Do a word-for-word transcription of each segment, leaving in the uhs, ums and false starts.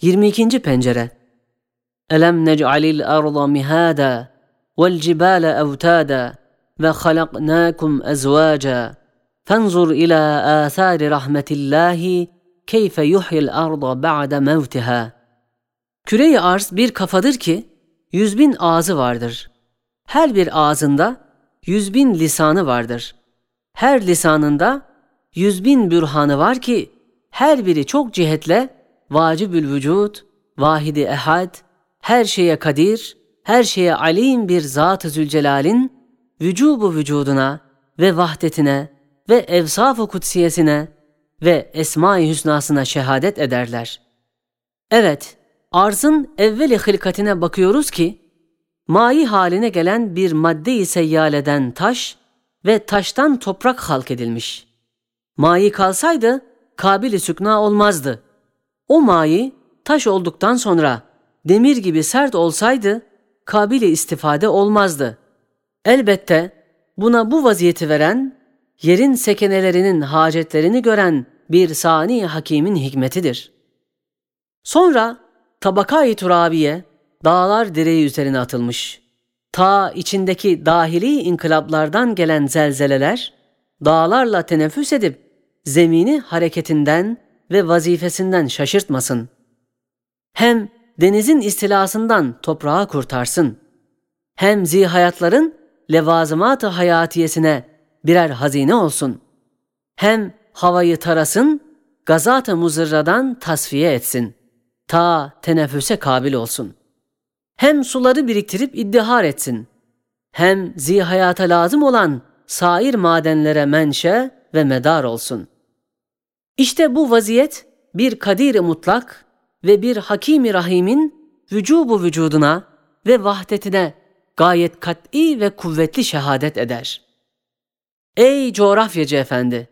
yirmi ikinci pencere. Elem nec'alil arda mihada vel cibale evtada ve halaknakum ezvaca fenzur ila asari rahmetillahi keyfe yuhyil arda ba'de mevtiha. Küre-i arz bir kafadır ki yüz bin ağzı vardır. Her bir ağzında yüz bin lisanı vardır. Her lisanında yüz bin bürhanı var ki her biri çok cihetle vacibül vücud, vahidi ehad, her şeye kadir, her şeye alim bir Zat-ı Zülcelal'in vücubu vücuduna ve vahdetine ve evsaf-ı kutsiyesine ve esma-i hüsnasına şehadet ederler. Evet, arzın evveli hılkatine bakıyoruz ki mayi haline gelen bir madde-i seyyaleden taş ve taştan toprak halk edilmiş. Mayi kalsaydı kabili sükna olmazdı. O mayi taş olduktan sonra demir gibi sert olsaydı kabili istifade olmazdı. Elbette buna bu vaziyeti veren, yerin sekenelerinin hacetlerini gören bir sani hakimin hikmetidir. Sonra tabaka-i turabiye dağlar direği üzerine atılmış. Ta içindeki dahili inkılaplardan gelen zelzeleler dağlarla teneffüs edip zemini hareketinden ve vazifesinden şaşırtmasın. Hem denizin istilasından toprağı kurtarsın. Hem zihayatların levazımat-ı hayatiyesine birer hazine olsun. Hem havayı tarasın, gazat-ı muzırradan tasfiye etsin. Ta teneffüse kabil olsun. Hem suları biriktirip iddihar etsin. Hem zihayata lazım olan sair madenlere menşe ve medar olsun. İşte bu vaziyet bir kadir-i mutlak ve bir hakim-i rahimin vücubu vücuduna ve vahdetine gayet kat'i ve kuvvetli şehadet eder. Ey coğrafyacı efendi!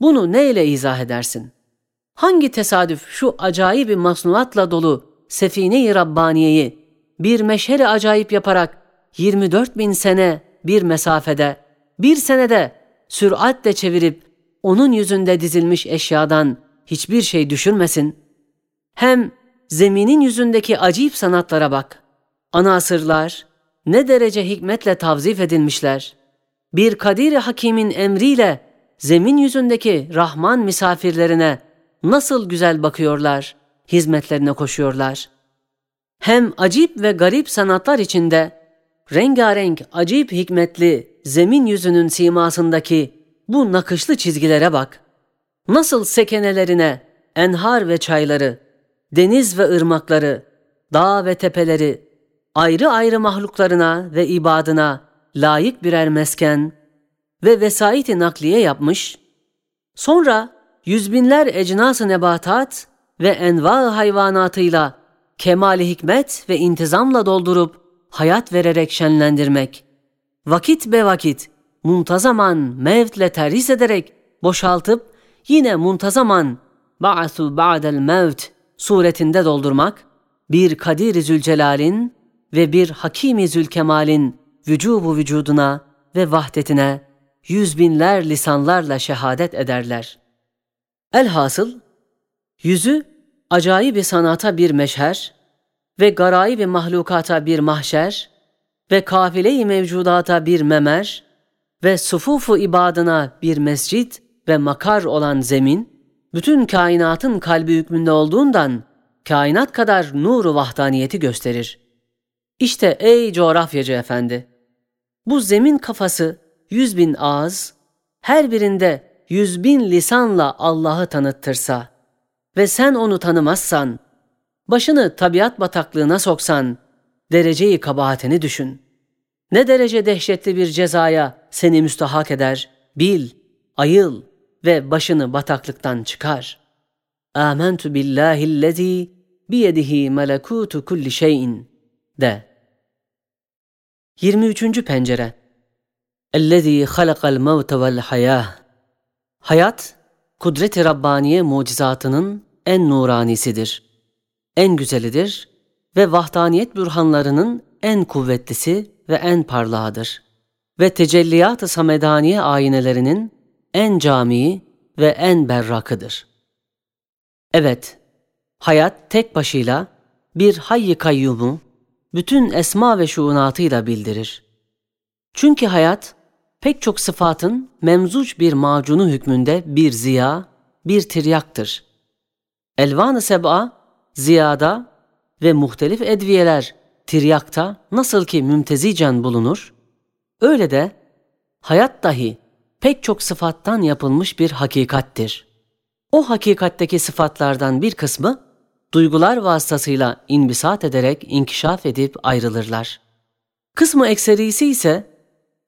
Bunu neyle izah edersin? Hangi tesadüf şu acayip bir masnuatla dolu Sefine-i Rabbaniye'yi bir meşheri acayip yaparak yirmi dört bin sene bir mesafede, bir senede süratle çevirip onun yüzünde dizilmiş eşyadan hiçbir şey düşürmesin? Hem zeminin yüzündeki acayip sanatlara bak. Anasırlar ne derece hikmetle tavzif edilmişler. Bir kadir-i hakimin emriyle zemin yüzündeki Rahman misafirlerine nasıl güzel bakıyorlar, hizmetlerine koşuyorlar. Hem acayip ve garip sanatlar içinde rengarenk acayip hikmetli zemin yüzünün simasındaki bu nakışlı çizgilere bak. Nasıl sekenelerine enhar ve çayları, deniz ve ırmakları, dağ ve tepeleri, ayrı ayrı mahluklarına ve ibadına layık birer mesken ve vesait-i nakliye yapmış, sonra yüzbinler ecnas-ı nebatat ve enva-ı hayvanatıyla kemal-i hikmet ve intizamla doldurup hayat vererek şenlendirmek, vakit be vakit muntazaman mevtle terhis ederek boşaltıp yine muntazaman ba'su ba'del mevt suretinde doldurmak, bir Kadir-i Zülcelal'in ve bir Hakim-i Zülkemal'in vücubu vücuduna ve vahdetine yüz binler lisanlarla şehadet ederler. Elhasıl, yüzü acayip-i sanata bir meşher ve garayip-i mahlukata bir mahşer ve kafile-i mevcudata bir memer ve sufuf-u ibadına bir mescit ve makar olan zemin, bütün kainatın kalbi hükmünde olduğundan kainat kadar nur-u vahdaniyeti gösterir. İşte ey coğrafyacı efendi! Bu zemin kafası yüz bin ağız, her birinde yüz bin lisanla Allah'ı tanıttırsa ve sen onu tanımazsan, başını tabiat bataklığına soksan, dereceyi kabahatini düşün. Ne derece dehşetli bir cezaya seni müstahak eder, bil, ayıl ve başını bataklıktan çıkar. Âmentü billâhillezî biyedihî melekûtu kulli şeyin de. yirmi üçüncü pencere. Ellezî halakal mevte vel hayâh. Hayat, kudret-i Rabbaniye mucizatının en nuranisidir, en güzelidir ve vahdaniyet bürhanlarının en kuvvetlisi ve en parlağıdır ve tecelliyat-ı samedaniye aynelerinin en camii ve en berrakıdır. Evet, hayat tek başıyla bir hayy-i kayyumu bütün esma ve şuunatıyla bildirir. Çünkü hayat pek çok sıfatın memzuc bir macunu hükmünde bir ziya, bir tiryaktır. Elvan-ı seb'a ziyada ve muhtelif edviyeler tiryakta nasıl ki mümtezicen bulunur, öyle de hayat dahi pek çok sıfattan yapılmış bir hakikattir. O hakikatteki sıfatlardan bir kısmı duygular vasıtasıyla inbisat ederek inkişaf edip ayrılırlar. Kısmı ekserisi ise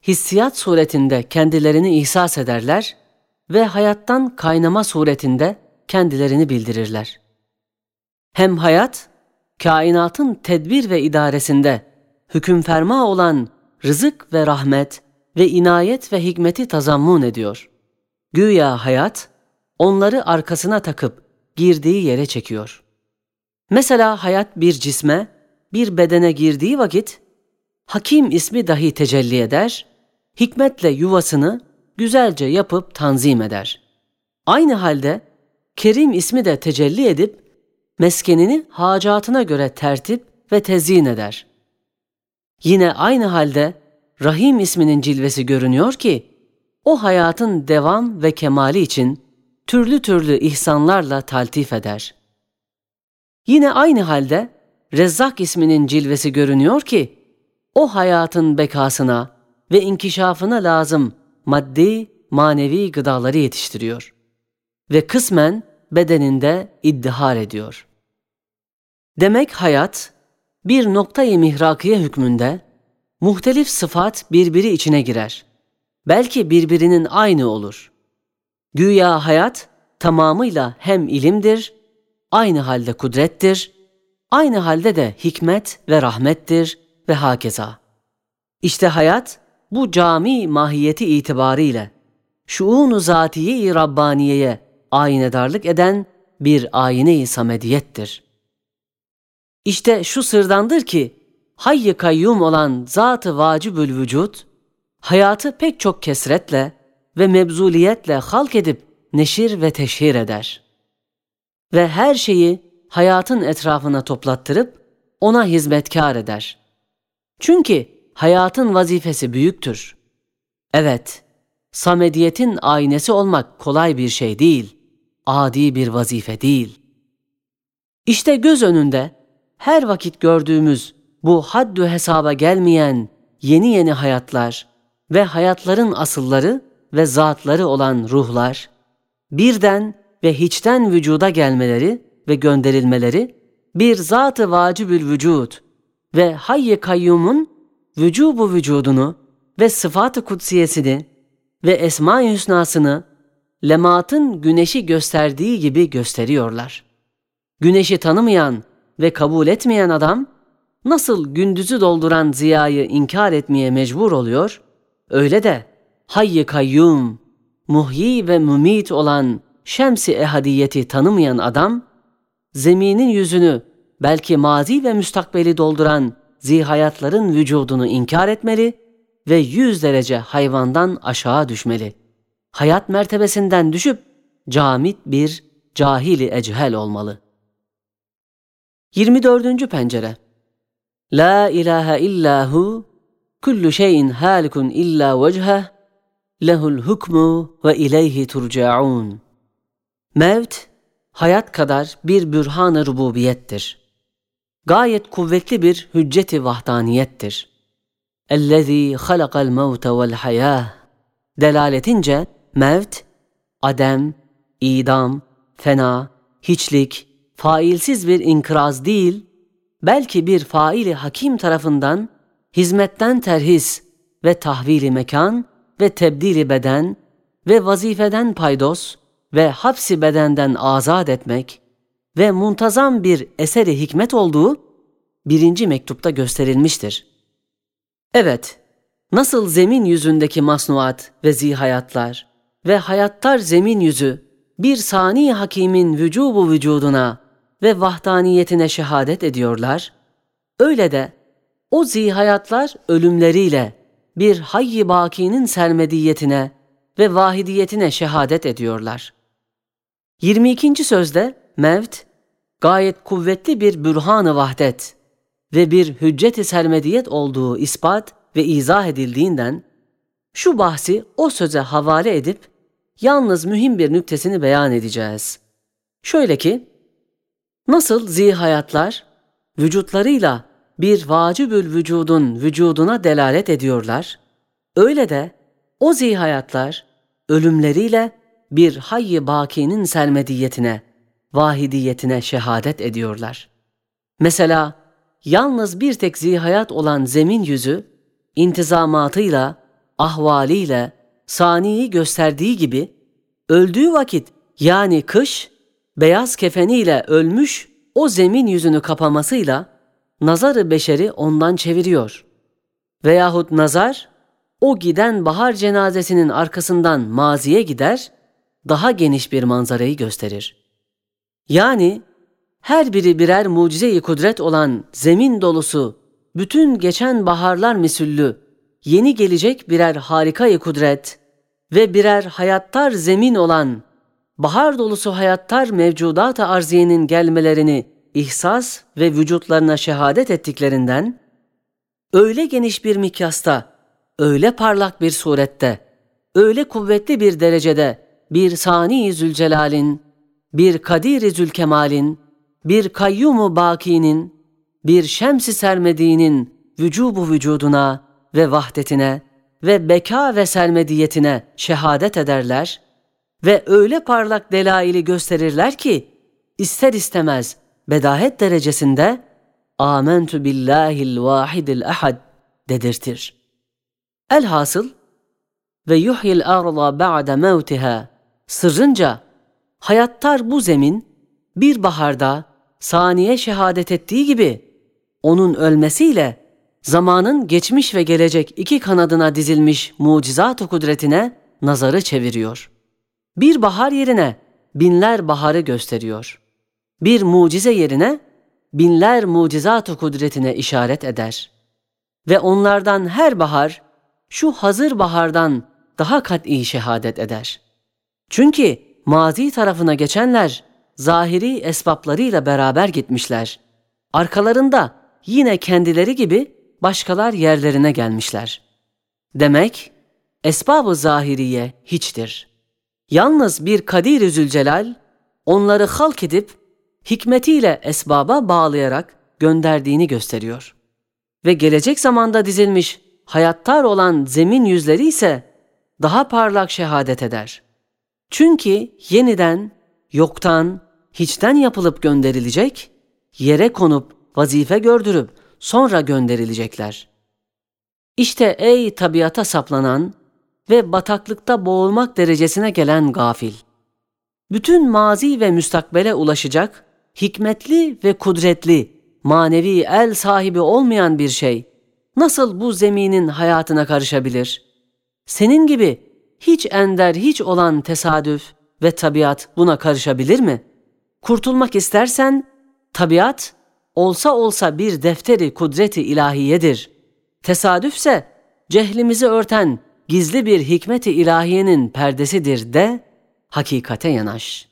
hissiyat suretinde kendilerini ihsas ederler ve hayattan kaynama suretinde kendilerini bildirirler. Hem hayat, kainatın tedbir ve idaresinde hükümferma olan rızık ve rahmet ve inayet ve hikmeti tazammun ediyor. Güya hayat, onları arkasına takıp girdiği yere çekiyor. Mesela hayat bir cisme, bir bedene girdiği vakit, Hakim ismi dahi tecelli eder, hikmetle yuvasını güzelce yapıp tanzim eder. Aynı halde Kerim ismi de tecelli edip, meskenini hacatına göre tertip ve tezyin eder. Yine aynı halde Rahim isminin cilvesi görünüyor ki, o hayatın devam ve kemali için türlü türlü ihsanlarla taltif eder. Yine aynı halde Rezzak isminin cilvesi görünüyor ki, o hayatın bekasına ve inkişafına lazım maddi, manevi gıdaları yetiştiriyor ve kısmen bedeninde iddihar ediyor. Demek hayat, bir noktayı mihrakiye hükmünde, muhtelif sıfat birbiri içine girer. Belki birbirinin aynı olur. Güya hayat, tamamıyla hem ilimdir, aynı halde kudrettir, aynı halde de hikmet ve rahmettir ve hakeza. İşte hayat, bu cami mahiyeti itibariyle, şuun-u zatiye-i Rabbaniye'ye aynedarlık eden bir ayine-i samediyettir. İşte şu sırdandır ki, hayy-i kayyum olan zat-ı vacibül vücut, hayatı pek çok kesretle ve mebzuliyetle halk edip neşir ve teşhir eder. Ve her şeyi hayatın etrafına toplattırıp ona hizmetkar eder. Çünkü hayatın vazifesi büyüktür. Evet, samediyetin aynesi olmak kolay bir şey değil, adi bir vazife değil. İşte göz önünde her vakit gördüğümüz bu haddü hesaba gelmeyen yeni yeni hayatlar ve hayatların asılları ve zatları olan ruhlar, birden ve hiçten vücuda gelmeleri ve gönderilmeleri bir zat-ı vacibül vücud ve hayy-i kayyumun vücubu vücudunu ve sıfat-ı kudsiyesini ve esma-i hüsnasını lematın güneşi gösterdiği gibi gösteriyorlar. Güneşi tanımayan ve kabul etmeyen adam, nasıl gündüzü dolduran ziyayı inkar etmeye mecbur oluyor, öyle de hayy-i kayyum, muhyi ve mumit olan şems-i ehadiyeti tanımayan adam, zeminin yüzünü belki mazi ve müstakbeli dolduran zihayatların vücudunu inkar etmeli ve yüz derece hayvandan aşağı düşmeli. Hayat mertebesinden düşüp camit bir cahili echel olmalı. yirmi dördüncü pencere. La ilahe illahu kullu şeyin halikun illa vecheh lehul hukmu ve ileyhi turcaun. Mevt, hayat kadar bir bürhan-ı rububiyettir. Gayet kuvvetli bir hücceti vahdaniyettir. Ellezî halakal mevte vel hayâh delaletince mevt, adem, idam, fena, hiçlik, failsiz bir inkıraz değil, belki bir faili hakim tarafından hizmetten terhis ve tahvili mekan ve tebdili beden ve vazifeden paydos ve hapsi bedenden azat etmek ve muntazam bir eseri hikmet olduğu birinci mektupta gösterilmiştir. Evet, nasıl zemin yüzündeki masnuat ve zihayatlar ve hayatlar zemin yüzü bir sani hakimin vücubu vücuduna ve vahdaniyetine şehadet ediyorlar, öyle de o zihayatlar ölümleriyle bir hayy-i bakinin sermediyetine ve vahidiyetine şehadet ediyorlar. yirmi ikinci sözde mevt, gayet kuvvetli bir bürhan-ı vahdet ve bir hüccet-i sermediyet olduğu ispat ve izah edildiğinden şu bahsi o söze havale edip yalnız mühim bir nüktesini beyan edeceğiz. Şöyle ki, nasıl zihayatlar vücutlarıyla bir vacibül vücudun vücuduna delalet ediyorlar, öyle de o zihayatlar ölümleriyle bir hayy-i bakinin sermediyetine, vahidiyetine şehadet ediyorlar. Mesela yalnız bir tek zihayat olan zemin yüzü, intizamatıyla, ahvaliyle, saniyi gösterdiği gibi, öldüğü vakit yani kış, beyaz kefeniyle ölmüş o zemin yüzünü kapamasıyla, nazar-ı beşeri ondan çeviriyor. Veyahut nazar, o giden bahar cenazesinin arkasından maziye gider, daha geniş bir manzarayı gösterir. Yani her biri birer mucize-i kudret olan zemin dolusu, bütün geçen baharlar misüllü, yeni gelecek birer harika-i kudret ve birer hayattar zemin olan, bahar dolusu hayattar mevcudat-ı arziyenin gelmelerini ihsas ve vücutlarına şehadet ettiklerinden, öyle geniş bir mikyasta, öyle parlak bir surette, öyle kuvvetli bir derecede bir Sani-i Zülcelal'in, bir Kadir-i Zülkemal'in, bir Kayyum-u Baki'nin, bir Şems-i Sermedi'nin vücubu vücuduna ve vahdetine ve beka ve sermediyetine şehadet ederler ve öyle parlak delaili gösterirler ki, ister istemez bedahet derecesinde "Âmentü billâhil vâhidil ahad" dedirtir. Elhasıl ve yuhyil arda ba'de mevtiha sırrınca hayattar bu zemin bir baharda saniye şehadet ettiği gibi onun ölmesiyle zamanın geçmiş ve gelecek iki kanadına dizilmiş mucizat-ı kudretine nazarı çeviriyor. Bir bahar yerine binler baharı gösteriyor. Bir mucize yerine binler mucizat-ı kudretine işaret eder. Ve onlardan her bahar şu hazır bahardan daha kat'i şehadet eder. Çünkü mazi tarafına geçenler zahiri esbaplarıyla beraber gitmişler. Arkalarında yine kendileri gibi başkalar yerlerine gelmişler. Demek esbab-ı zahiriye hiçtir. Yalnız bir Kadir-i Zülcelal onları halk edip hikmetiyle esbaba bağlayarak gönderdiğini gösteriyor. Ve gelecek zamanda dizilmiş hayattar olan zemin yüzleri ise daha parlak şehadet eder. Çünkü yeniden, yoktan, hiçten yapılıp gönderilecek, yere konup, vazife gördürüp sonra gönderilecekler. İşte ey tabiata saplanan ve bataklıkta boğulmak derecesine gelen gafil! Bütün mazi ve müstakbele ulaşacak, hikmetli ve kudretli, manevi el sahibi olmayan bir şey, nasıl bu zeminin hayatına karışabilir? Senin gibi hiç ender hiç olan tesadüf ve tabiat buna karışabilir mi? Kurtulmak istersen, tabiat olsa olsa bir defteri kudreti ilahiyedir. Tesadüfse cehlimizi örten gizli bir hikmeti ilahiyenin perdesidir de hakikate yanaş.